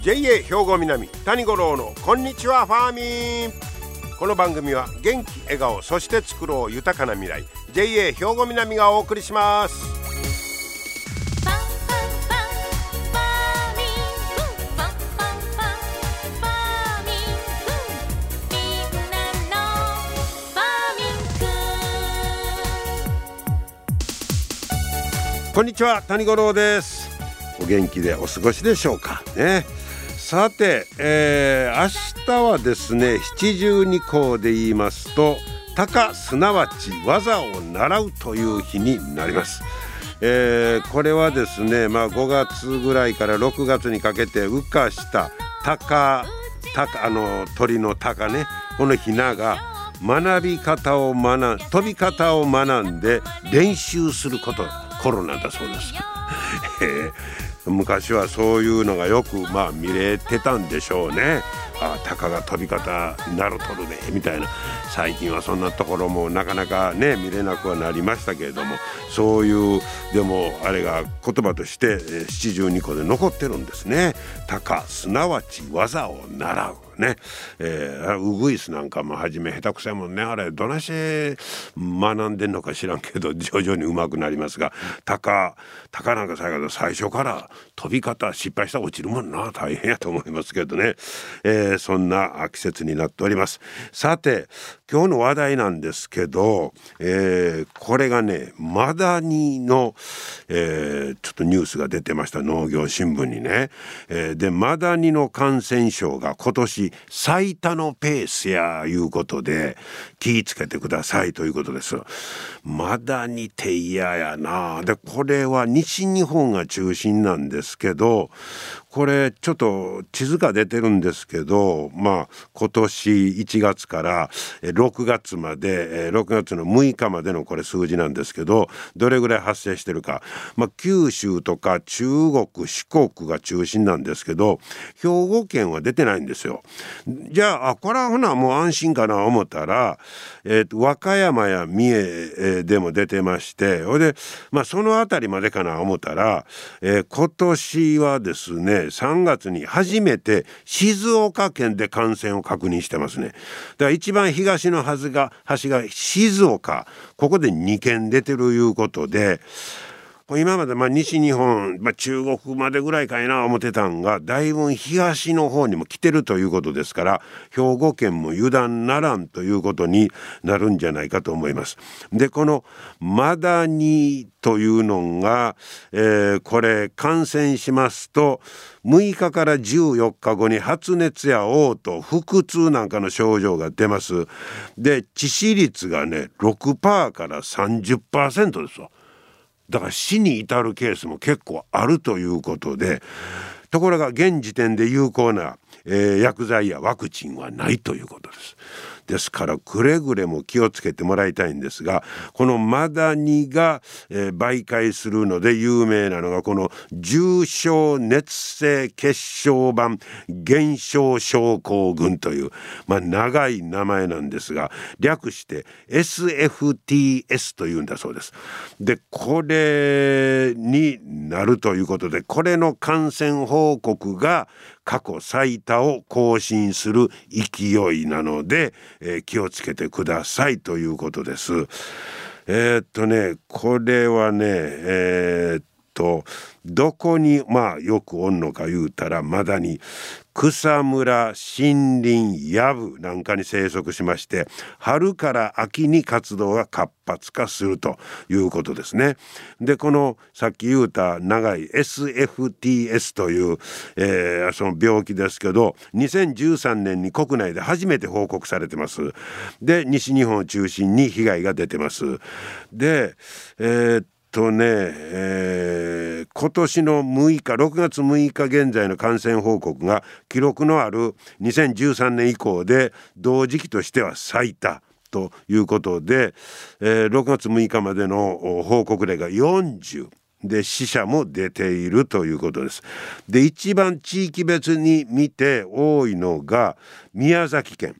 JA 兵庫南谷五郎のこんにちはファーミン。この番組は元気笑顔そして作ろう豊かな未来 JA 兵庫南がお送りします。こんにちは、谷五郎です。お元気でお過ごしでしょうかね。さて、明日はですね七十二候で言いますと鷹すなわち技を習うという日になります。これはですね、5月ぐらいから6月にかけて羽化した鳥の鷹ね、このひなが飛び方を学んで練習することコロナだそうです昔はそういうのがよく見れてたんでしょうね。鷹が飛び方なるとるでみたいな、最近はそんなところもなかなかね見れなくはなりましたけれども、そういうでもあれが言葉として七十二候で残ってるんですね。鷹すなわち技を習うね、ウグイスなんかも初め下手くそやもんね。あれどなし学んでんのか知らんけど徐々にうまくなりますが、鷹なんか最初から飛び方失敗したら落ちるもんな、大変やと思いますけどね、そんな季節になっております。さて今日の話題なんですけど、これがねマダニの、ちょっとニュースが出てました、農業新聞にね、でマダニの感染症が今年最多のペースやいうことで気をつけてくださいということです。マダニて嫌やな。でこれは西日本が中心なんですけど、これちょっと地図が出てるんですけど、今年1月から6月まで6月の6日までのこれ数字なんですけど、どれぐらい発生してるか、九州とか中国四国が中心なんですけど兵庫県は出てないんですよ。じゃあこれはほなもう安心かな思ったら、和歌山や三重でも出てまして、それで、その辺りまでかな思ったら、今年はですね3月に初めて静岡県で感染を確認してますね。だから一番東の端が静岡、ここで2件出てるいうことで、今まで西日本、中国までぐらいかいな思ってたんが、だいぶ東の方にも来てるということですから、兵庫県も油断ならんということになるんじゃないかと思います。でこのマダニというのが、これ感染しますと6日から14日後に発熱や嘔吐、腹痛なんかの症状が出ます。で致死率がね 6% から 30% ですよ。だから死に至るケースも結構あるということで、ところが現時点で有効な、薬剤やワクチンはないということです。ですからくれぐれも気をつけてもらいたいんですが、このマダニが、媒介するので有名なのがこの重症熱性血小板減少症候群という、長い名前なんですが略して SFTS というんだそうです。でこれになるということで、これの感染報告が過去最多を更新する勢いなので、気をつけてくださいということです。これはねどこによくおんのか言うたら、マダニ草むら森林藪なんかに生息しまして、春から秋に活動が活発化するということですね。でこのさっき言うた長い SFTS という、その病気ですけど2013年に国内で初めて報告されてます。で西日本を中心に被害が出てます。で今年の6月6日現在の感染報告が記録のある2013年以降で同時期としては最多ということで、6月6日までの報告例が40で死者も出ているということです。で一番地域別に見て多いのが宮崎県、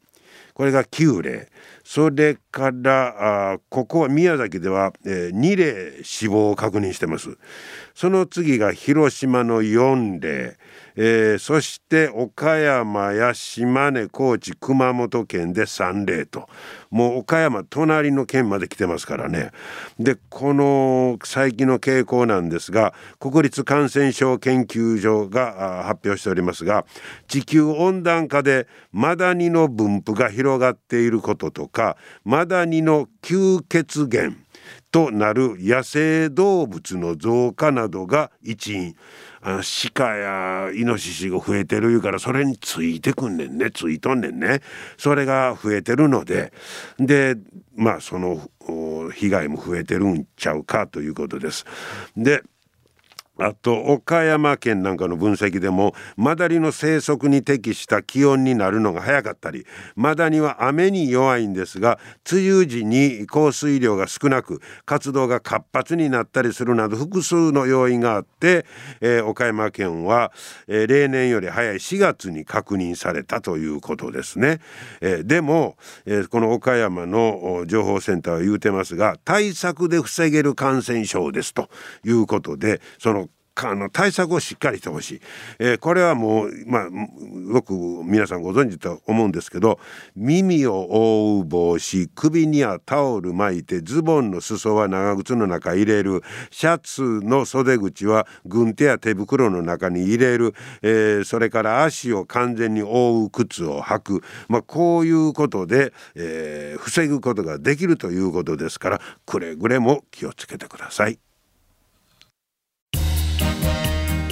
これが9例、それから、ここは宮崎では2例死亡を確認してます。その次が広島の4例、そして岡山や島根、高知、熊本県で3例と、もう岡山隣の県まで来てますからね。でこの最近の傾向なんですが、国立感染症研究所が発表しておりますが、地球温暖化でマダニの分布が広がっていることとか、マダニの吸血源となる野生動物の増加などが一因。鹿やイノシシが増えてるいうから、それについてくんねんね、ついとんねんね。それが増えてるので、でまあその被害も増えてるんちゃうかということです。であと岡山県なんかの分析でも、マダニの生息に適した気温になるのが早かったり、マダニは雨に弱いんですが梅雨時に降水量が少なく活動が活発になったりするなど、複数の要因があって、岡山県は、例年より早い4月に確認されたということですね。でも、この岡山の情報センターは言うてますが、対策で防げる感染症ですということで、その対策をしっかりしてほしい。これはもう、よく皆さんご存知と思うんですけど、耳を覆う帽子、首にはタオル巻いて、ズボンの裾は長靴の中入れる、シャツの袖口は軍手や手袋の中に入れる、それから足を完全に覆う靴を履く、こういうことで、防ぐことができるということですから、くれぐれも気をつけてください。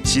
自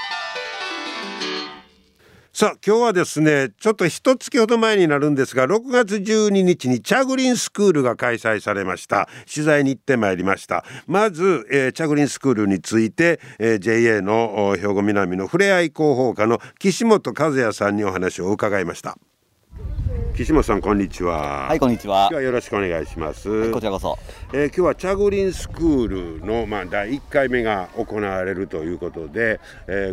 さあ今日はですね、ちょっと一月ほど前になるんですが、6月12日にチャグリンスクールが開催されました。取材に行ってまいりました。まず、チャグリンスクールについて、JA の兵庫南のふれあい広報課の岸本和也さんにお話を伺いました。岸本さんこんにちは。はい、こんにちは。今日はよろしくお願いします。はい、こちらこそ。今日はチャグリンスクールの第1回目が行われるということで、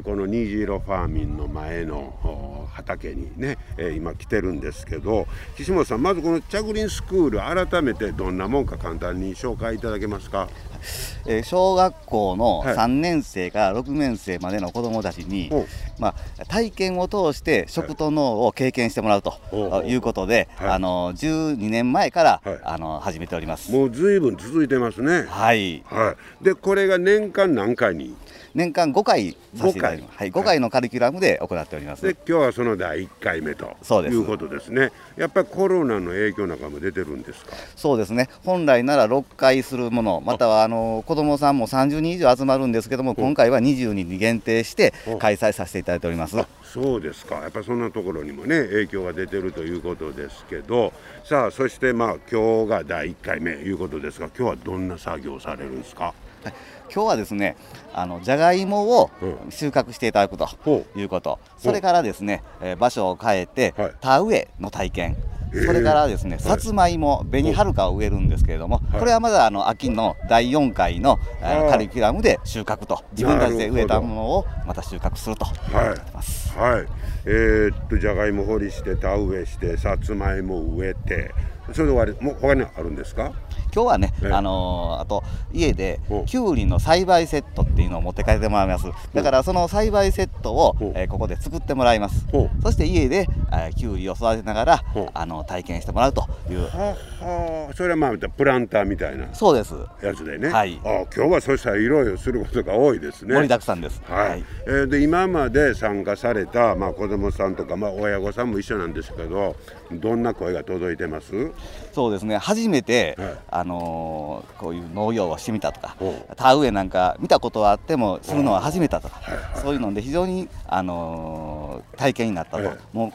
この虹色ファーミンの前の畑にね、今来てるんですけど、岸本さん、まずこのチャグリンスクール改めてどんなもんか簡単に紹介いただけますか。小学校の3年生から6年生までの子どもたちに、体験を通して食と脳を経験してもらうということで、12年前から、始めております。もう随分続いてますね。はい、はい、でこれが年間何回に？年間5回させていただきます。5回のカリキュラムで行っております。で今日はその第1回目ということですね。やっぱりコロナの影響なんかも出てるんですか？そうですね、本来なら6回するもの、または子どもさんも30人以上集まるんですけども、今回は20人に限定して開催させていただいております。そうですか。やっぱそんなところにもね、影響が出てるということですけど、さあそして今日が第1回目ということですが、今日はどんな作業をされるんですか？はい、今日はですね、じゃがいもを収穫していただくということ、それからですね、場所を変えて田植えの体験、それからですね、さつまいも、紅はるかを植えるんですけれども、これはまだ秋の第4回のカリキュラムで収穫と、自分たちで植えたものをまた収穫するとなってます。はい、じゃがいも掘りして、田植えして、さつまいも植えて、それで終わり。もう他にあるんですか？今日はね、あと家できゅうりの栽培セットっていうのを持って帰ってもらいます。だからその栽培セットをここで作ってもらいます。そして家できゅうりを育てながら体験してもらうという。それはプランターみたいなやつでね。はい、今日はそうしたらいろいろすることが多いですね。盛りだくさんです。で今まで参加された子どもさんとか親御さんも一緒なんですけど、どんな声が届いてます？そうですね、初めてこういう農業をしてみたとか、田植えなんか見たことはあってもするのは初めてとか、そういうので非常に体験になったと、も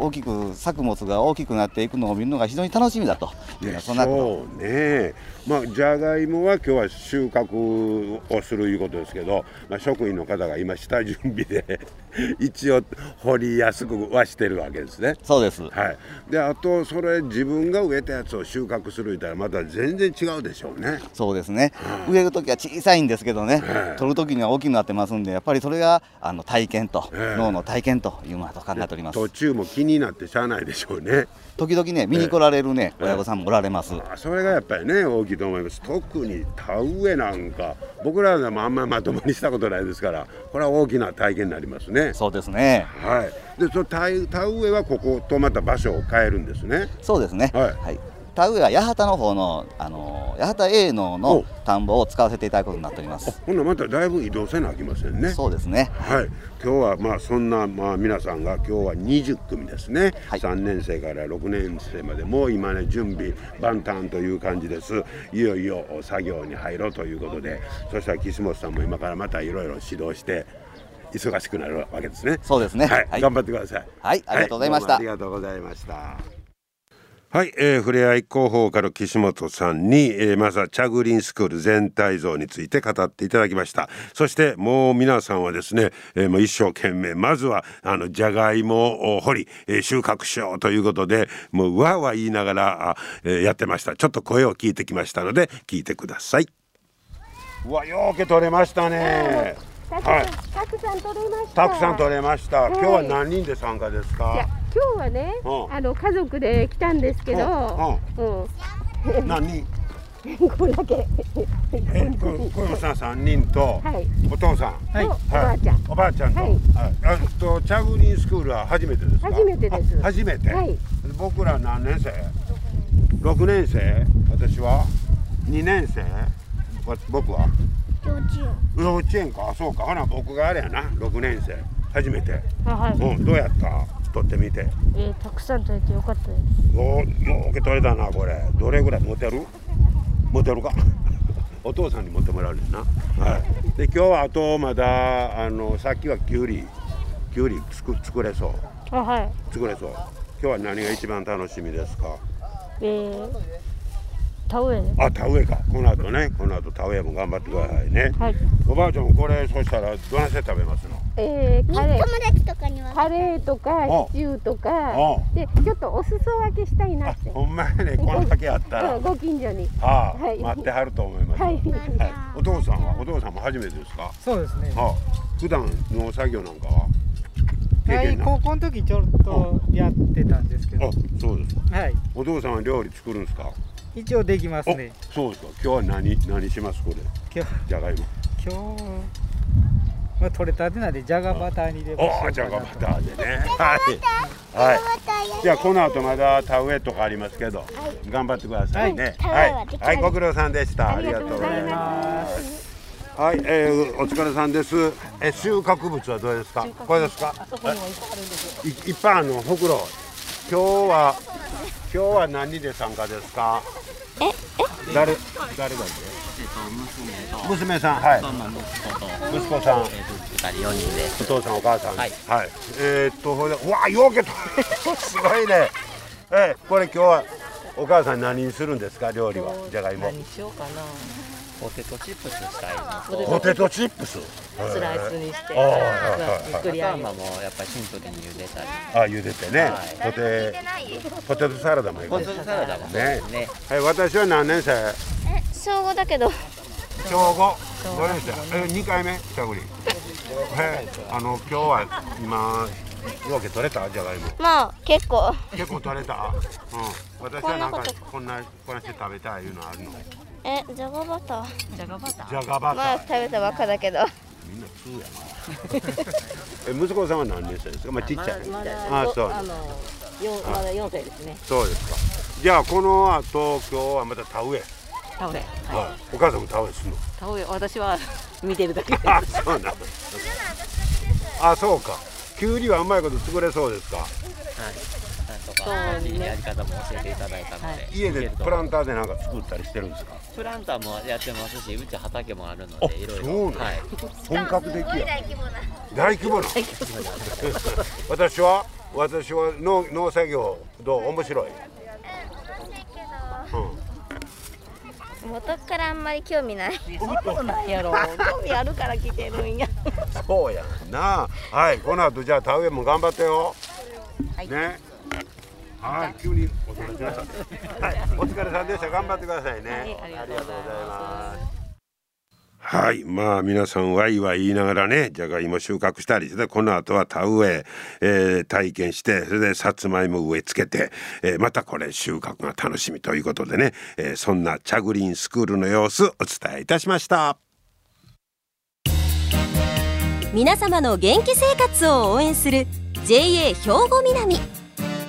う大きく作物が大きくなっていくのを見るのが非常に楽しみだというような、そんなことね。まあじゃがいもは今日は収穫をするいうことですけど、まあ、職員の方が今下準備で一応掘りやすくはしてるわけですね。そうです。はい。であとそれ自分が植えたやつを収穫するみたいなまた全然違うでしょうね。そうですね。うん、植えるときは小さいんですけどね、うん、取るときには大きくなってますんで、やっぱりそれが体験と、脳の体験というものと考えております。途中も気になってしゃあないでしょうね。時々ね見に来られるね、親御さんもおられます。それがやっぱりね大きいと思います。特に田植えなんか僕らでもあんまりまともにしたことないですから、これは大きな体験になりますね。そうですね。はい。でその田植えはこことまた場所を変えるんですね。そうですね。はい。はい、田植えは八幡の方の八幡営農の田んぼを使わせていただくことになっております。ほんならまただいぶ移動せなあきませんね。そうですね。はい。今日はまあそんなまあ皆さんが今日は20組ですね、はい、3年生から6年生までもう今ね準備万端という感じです。いよいよ作業に入ろうということで、そしたら岸本さんも今からまたいろいろ指導して忙しくなるわけですね。そうですね。はい、はい、頑張ってください。はい、ありがとうございました。ありがとうございました。はい、ふれあい広報課の岸本さんに、まずはチャグリンスクール全体像について語っていただきました。そしてもう皆さんはですね、もう一生懸命まずはじゃがいもを掘り、収穫しようということでもうわーわー言いながら、やってました。ちょっと声を聞いてきましたので聞いてください。うわ、よーけ取れましたね。たくさん取れました。たくさん取れました。今日は何人で参加ですか？今日はね、家族で来たんですけど、何人？これだけ。このさん3人とお父さん、おばあちゃん、と、チャグリンスクールは初めてですか？初めてです。初めて。僕ら何年生？6年生。私は2年生。僕は幼稚園か、そうか、ほら僕があれやな、6年生初めて。うん、どうやった？取ってみて、たくさん取れてよかったです。よく取れたな。これどれぐらい持てるかお父さんに持ってもらうねんな。はい。で今日はあとまださっきはきゅうり作れそう。はい、作れそう。今日は何が一番楽しみですか？田植え。田植えか。この後田植えも頑張ってくださいね。はい。おばあちゃんもこれ、そしたらどうやって食べますの？カレーとかシチューとかでちょっとお裾分けしたいなって。ほんまやね。こんだけあったらご近所に待ってはると思います。お父さんも初めてですか？そうですね。普段の作業なんかは高校の時ちょっとやってたんですけど。そうですか。お父さんは料理作るんですか？一応できますね。そうですか。今日は何します？これじゃがいも今日取れたてなんでじゃがバターに入れましょう。じゃがバターでね。はい。じゃあこの後まだ田植えとかありますけど頑張ってくださいね。はい。ご苦労さんでした。ありがとうございます。はい、お疲れさんです。収穫物はどうですか？これですか？いっぱいあるの。ほくろ。今日は何で参加ですか？誰だっけ？娘さん、はい、息子さん、2人4人で、お父さんお母さん、はい、ほら、うわ、よけと、すごいね。これ今日はお母さん何にするんですか？料理はじゃがいも。何しようかな。ポテトチップスしたい。ポテトチップス。スライスにして。作りやまもやっぱりシンプルに茹でたり。茹でてね。ポテトサラダもいい。ポテトサラダもね。はい、私は何年生？小5だけど。小5。どうでした？2回目チャグリン。今日は今よけ取れたじゃがいも。まあ結構取れた。うん。私はなんかこんなして食べたいいうのあるの。じゃがバター。じゃがバター。まあ食べたばっかだけど。みんな通やな。息子さんは何年生ですか？まあちっちゃい。そう。まだ4歳ですね。そうですか。じゃあこの後今日はまた田植え。お母さんも田植えするの？田植え、私は見てるだけ。そうなんだ。そうか。きゅうりはうまいこと作れそうですか？やり方も教えていただいたので、家でプランターでなんか作ったりしてるんですか？プランターもやってますし、うち畑もあるので、いろいろ。本格的や。大規模な。私は農作業どう面白い？元からあんまり興味ない。そうなんやろ。興味あるから来てるんや。そうやな。はい、この後じゃあ田植えも頑張ってよ。ね。はい、急にお疲れ様でした。はい、お疲れ様でした。頑張ってくださいね。ありがとうございます。はい、まあ皆さんワイワイ言いながらね、じゃがいも収穫したりして、この後は田植え、体験して、それでさつまいも植え付けて、またこれ収穫が楽しみということでね、そんな茶グリーンスクールの様子お伝えいたしました。皆様の元気生活を応援する JA 兵庫南、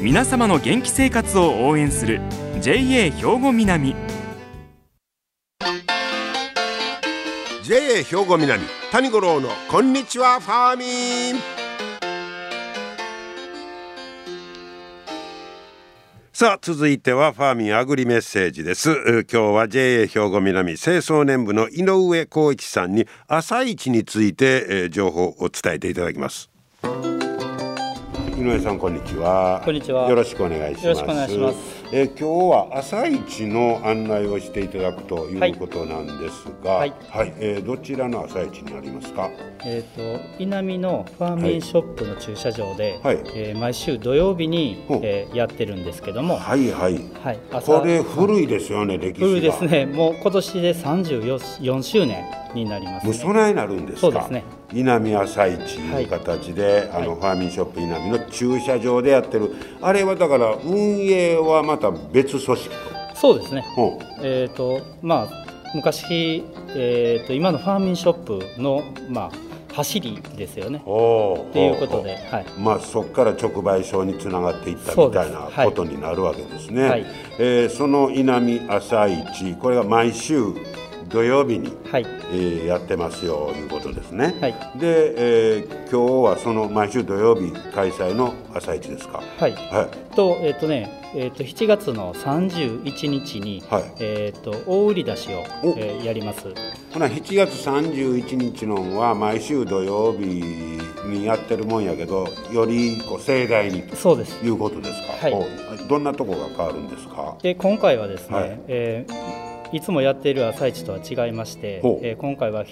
皆様の元気生活を応援する JA 兵庫南。JA 兵庫南、谷五郎のこんにちはファーミン。さあ続いてはファーミンアグリメッセージです。今日は JA 兵庫南清掃年部の井上浩一さんに朝市について、情報を伝えていただきます。井上さん、こんにちは。こんにちは。よろしくお願いします。今日は朝市の案内をしていただくということなんですが、どちらの朝市になりますか？南のファーミンショップの駐車場で、毎週土曜日に、やってるんですけども、これ古いですよね、歴史が。古いですね。もう今年で34周年になります。そないなるんですか？そうですね。南朝市という形で、ファーミンショップ南の駐車場でやってる。あれはだから運営はまた別組織と。そうですね。まあ昔、今のファーミンショップのまあ走りですよね。っていうことで、まあそこから直売所につながっていったみたいなことになるわけですね。その南朝市、これが毎週土曜日にやってますよということですね。で、今日はその毎週土曜日開催の朝市ですか？7月の31日に大売り出しをやります。ほな7月31日のは毎週土曜日にやってるもんやけど、より盛大にということですか？どんなとこが変わるんですか？今回はですね、いつもやっている朝市とは違いまして、今回は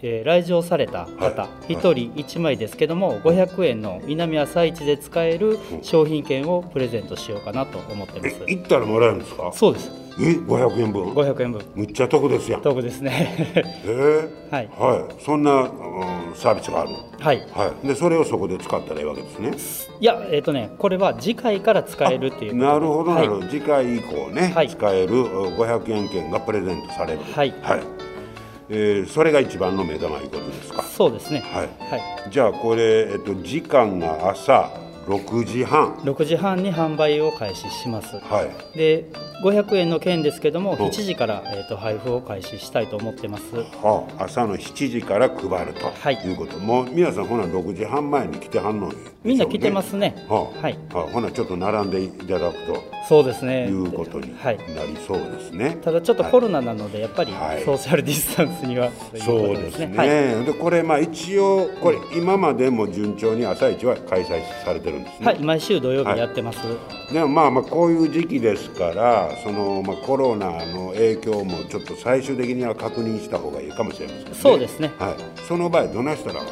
来場された方1人1枚ですけども、500円の南朝市で使える商品券をプレゼントしようかなと思ってます。行ったらもらえるんですか？そうです。500円分。500円分、むっちゃ得ですやん。得ですね。そんなサービスがある。でそれをそこで使ったらいいわけですね。いや、これは次回から使えるっていう。なるほどなるほど。次回以降ね、使える500円券がプレゼントされる。それが一番の目玉いうことですか？そうですね。じゃあこれ、時間が朝6時半。6時半に販売を開始します。で500円の券ですけども、7時から配布を開始したいと思ってます。朝の7時から配るということ。もう皆さんほな6時半前に来てはんの？みんな来てますね。ほなちょっと並んでいただくと。そうですね。いうことになりそうですね。ただちょっとコロナなのでやっぱりソーシャルディスタンスにはそうですね。でこれまあ一応これ今までも順調に朝市は開催されてる。はい、毎週土曜日やってます。でもまあこういう時期ですから、そのコロナの影響もちょっと最終的には確認した方がいいかもしれませんね。そうですね。その場合どないしたら？中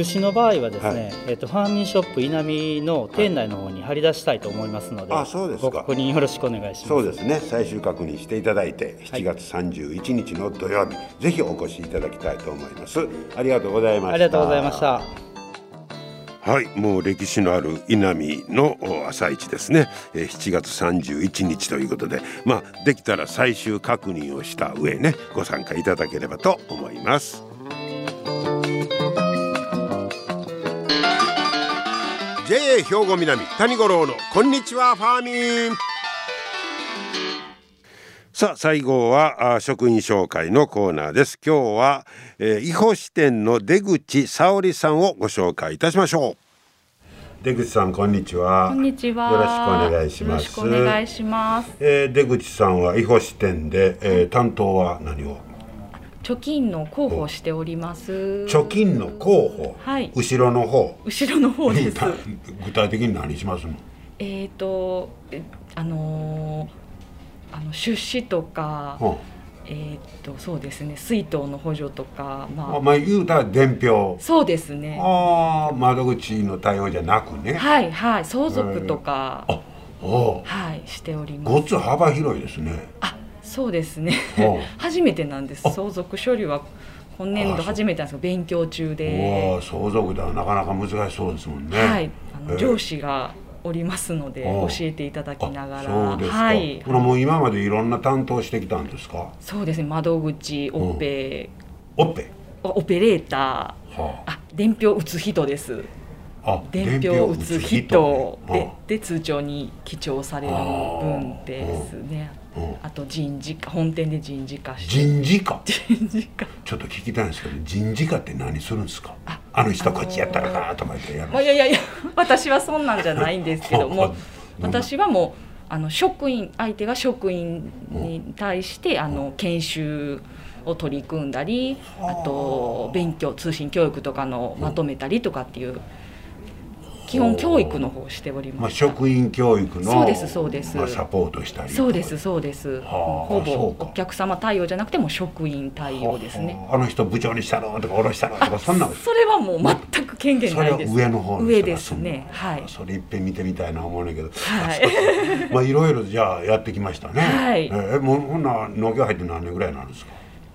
止の場合はですね、ファーミンショップ南の店内の方に張り出したいと思いますので、ご確認よろしくお願いします。そうですね。最終確認していただいて、7月31日の土曜日、ぜひお越しいただきたいと思います。ありがとうございました。はい、もう歴史のある伊波の朝市ですね。7月31日ということで、まあできたら最終確認をした上ね、ご参加いただければと思います。 JA 兵庫南谷五郎のこんにちはファーミン。さあ最後は職員紹介のコーナーです。今日は、伊保支店の出口沙織さんをご紹介いたしましょう。出口さん、こんにちは。こんにちは。よろしくお願いします。よろしくお願いします。出口さんは伊保支店で、担当は何を？貯金の広報しております。貯金の広報、はい、後ろの方、後ろの方です。具体的に何しますの？出資とか、そうですね、水筒の補助とか、まあ言うたら伝票。そうですね。ああ、窓口の対応じゃなくね。はいはい、相続とか、はいしております。ごつ幅広いですね。あ、そうですね。初めてなんです。相続処理は今年度初めてなんですが、勉強中で。相続ではなかなか難しそうですもんね。はい、上司がおりますので教えていただきながら。そうですか。はい。これもう今までいろんな担当してきたんですか？そうですね。窓口、オペ、オペレーター、あ、伝票打つ人です。あ、伝票打つ人で通帳に記帳される分ですね。あと人事課、本店で人事課して。人事課。人事課。ちょっと聞きたいんですけど、人事課って何するんですか？あの人こっちやったらなとか言ってやる。いやいやいや、私はそんなんじゃないんですけども、私はもう職員、相手が職員に対して研修を取り組んだり、あと勉強、通信教育とかのまとめたりとかっていう。基本教育の方をしております。職員教育の。そうですそうです。サポートしたり。そうですそうです。ほぼお客様対応じゃなくても職員対応ですね。あの人部長にしたのとか下ろしたのとかそんな。それはもう全く権限ないです。それは上の方の人が。上ですね。はい。それいっぺん見てみたいな思うんだけど。はい。まあいろいろじゃあやってきましたね。はい。もうこんな農業入って何年ぐらいなんですか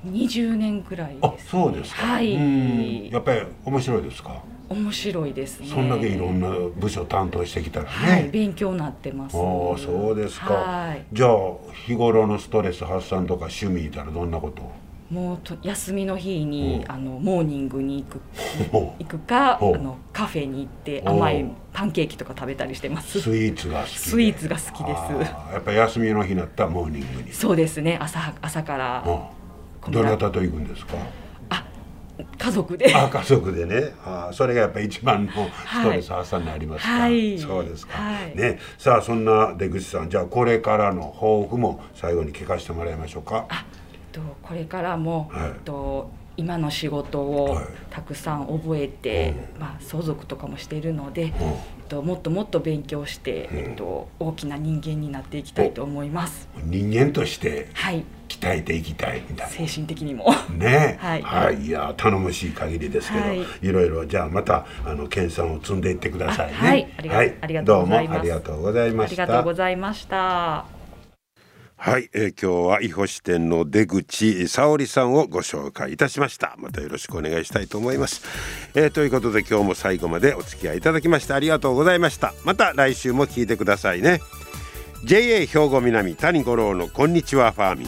？20年くらいです。あ、そうですか。はい。やっぱり面白いですか？面白いですね。そんだけいろんな部署担当してきたらね。はい、勉強になってます。ああ、そうですか。はい。じゃあ日頃のストレス発散とか趣味いたらどんなことを？もう休みの日にモーニングに行くか、カフェに行って甘いパンケーキとか食べたりしてます。スイーツが好き。スイーツが好きです。やっぱ休みの日になったらモーニングに。そうですね。朝から。どなたと行くんですか？家族で。あ、家族でね。あ、それがやっぱり一番のストレス発散になりますから。はい、そうですか、はい、ね。さあそんな出口さん、じゃあこれからの抱負も最後に聞かせてもらいましょうか。あ、これからも、はい、今の仕事をたくさん覚えて、まあ相続とかもしているので、もっともっと勉強して、大きな人間になっていきたいと思います。人間として鍛えていきたいみたいな。精神的にもね。はい。はい。いや頼もしい限りですけど、いろいろじゃあまた研鑽を積んでいってくださいね。はい。どうもありがとうございました。ありがとうございました。はい、今日は伊保支店の出口沙織さんをご紹介いたしました。またよろしくお願いしたいと思います。ということで今日も最後までお付き合いいただきましてありがとうございました。また来週も聞いてくださいね。 JA 兵庫南谷五郎のこんにちはファーミン。